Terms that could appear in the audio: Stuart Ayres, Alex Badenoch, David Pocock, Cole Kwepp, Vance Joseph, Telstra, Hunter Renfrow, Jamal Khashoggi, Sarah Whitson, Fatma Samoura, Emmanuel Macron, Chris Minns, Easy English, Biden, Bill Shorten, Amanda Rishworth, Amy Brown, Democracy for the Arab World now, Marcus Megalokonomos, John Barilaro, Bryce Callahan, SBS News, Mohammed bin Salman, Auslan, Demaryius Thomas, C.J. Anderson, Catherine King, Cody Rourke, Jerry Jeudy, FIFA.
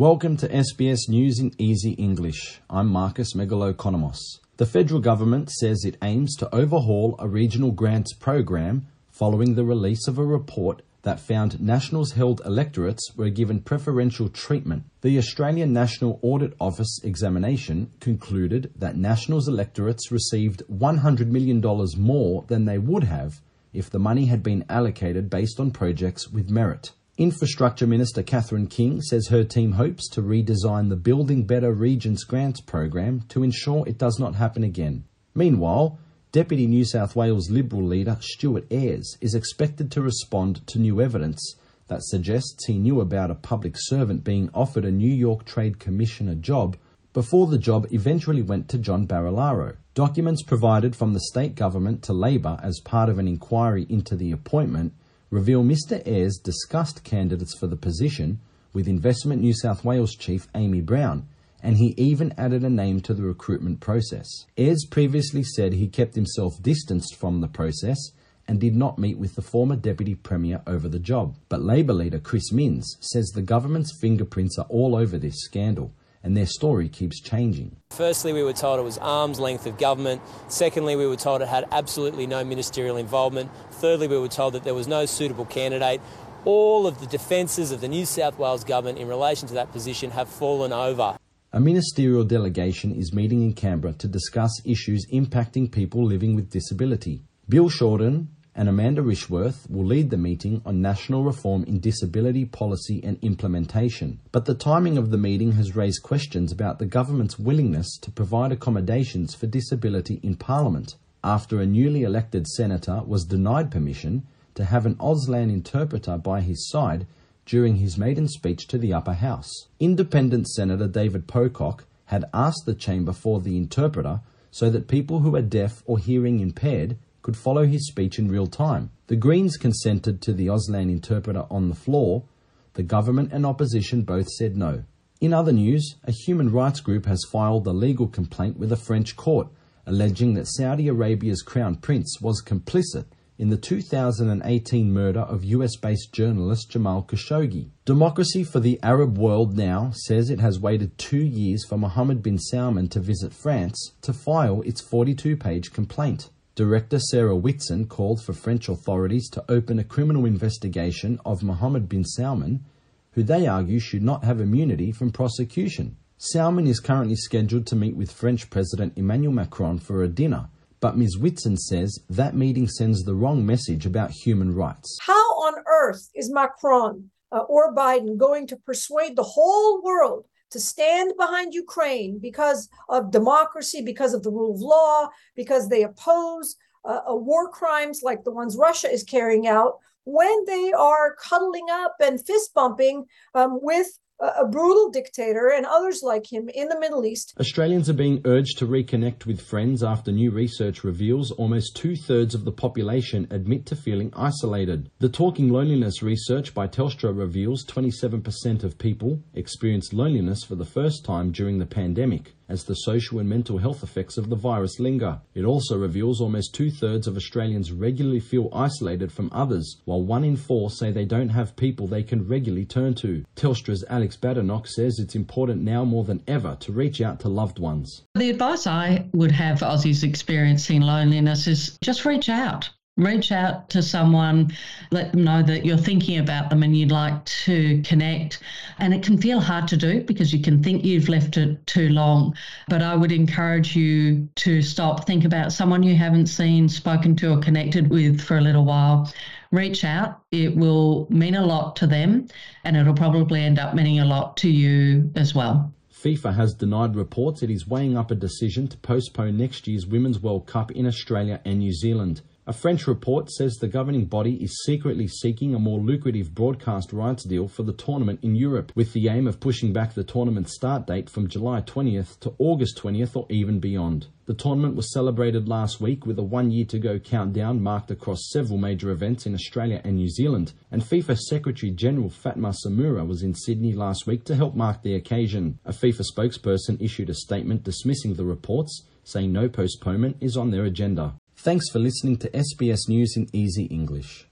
Welcome to SBS News in Easy English. I'm Marcus Megalokonomos. The federal government says it aims to overhaul a regional grants program following the release of a report that found nationals held electorates were given preferential treatment. The Australian National Audit Office examination concluded that nationals' electorates received $100 million more than they would have if the money had been allocated based on projects with merit. Infrastructure Minister Catherine King says her team hopes to redesign the Building Better Regions Grants program to ensure it does not happen again. Meanwhile, Deputy New South Wales Liberal leader Stuart Ayres is expected to respond to new evidence that suggests he knew about a public servant being offered a New York Trade Commissioner job before the job eventually went to John Barilaro. Documents provided from the state government to Labor as part of an inquiry into the appointment reveal Mr Ayres discussed candidates for the position with Investment New South Wales Chief Amy Brown, and he even added a name to the recruitment process. Ayres previously said he kept himself distanced from the process and did not meet with the former Deputy Premier over the job. But Labor leader Chris Minns says the government's fingerprints are all over this scandal, and their story keeps changing. Firstly, we were told it was arm's length of government. Secondly, we were told it had absolutely no ministerial involvement. Thirdly, we were told that there was no suitable candidate. All of the defences of the New South Wales government in relation to that position have fallen over. A ministerial delegation is meeting in Canberra to discuss issues impacting people living with disability. Bill Shorten and Amanda Rishworth will lead the meeting on national reform in disability policy and implementation. But the timing of the meeting has raised questions about the government's willingness to provide accommodations for disability in Parliament, after a newly elected senator was denied permission to have an Auslan interpreter by his side during his maiden speech to the upper house. Independent Senator David Pocock had asked the chamber for the interpreter so that people who are deaf or hearing impaired could follow his speech in real time. The Greens consented to the Auslan interpreter on the floor. The government and opposition both said no. In other news, a human rights group has filed a legal complaint with a French court alleging that Saudi Arabia's Crown Prince was complicit in the 2018 murder of US-based journalist Jamal Khashoggi. Democracy for the Arab World Now says it has waited 2 years for Mohammed bin Salman to visit France to file its 42-page complaint. Director Sarah Whitson called for French authorities to open a criminal investigation of Mohammed bin Salman, who they argue should not have immunity from prosecution. Salman is currently scheduled to meet with French President Emmanuel Macron for a dinner, but Ms. Whitson says that meeting sends the wrong message about human rights. How on earth is Macron or Biden going to persuade the whole world to stand behind Ukraine because of democracy, because of the rule of law, because they oppose war crimes like the ones Russia is carrying out, when they are cuddling up and fist bumping with a brutal dictator and others like him in the Middle East? Australians are being urged to reconnect with friends after new research reveals almost two-thirds of the population admit to feeling isolated. The Talking Loneliness research by Telstra reveals 27% of people experienced loneliness for the first time during the pandemic, as the social and mental health effects of the virus linger. It also reveals almost two-thirds of Australians regularly feel isolated from others, while 1 in 4 say they don't have people they can regularly turn to. Telstra's Alex Badenoch says it's important now more than ever to reach out to loved ones. The advice I would have Aussies experiencing loneliness is just reach out. Reach out to someone, let them know that you're thinking about them and you'd like to connect. And it can feel hard to do because you can think you've left it too long. But I would encourage you to stop, think about someone you haven't seen, spoken to or connected with for a little while. Reach out. It will mean a lot to them and it'll probably end up meaning a lot to you as well. FIFA has denied reports it is weighing up a decision to postpone next year's Women's World Cup in Australia and New Zealand. A French report says the governing body is secretly seeking a more lucrative broadcast rights deal for the tournament in Europe, with the aim of pushing back the tournament's start date from July 20th to August 20th or even beyond. The tournament was celebrated last week with a one-year-to-go countdown marked across several major events in Australia and New Zealand, and FIFA Secretary-General Fatma Samoura was in Sydney last week to help mark the occasion. A FIFA spokesperson issued a statement dismissing the reports, saying no postponement is on their agenda. Thanks for listening to SBS News in Easy English.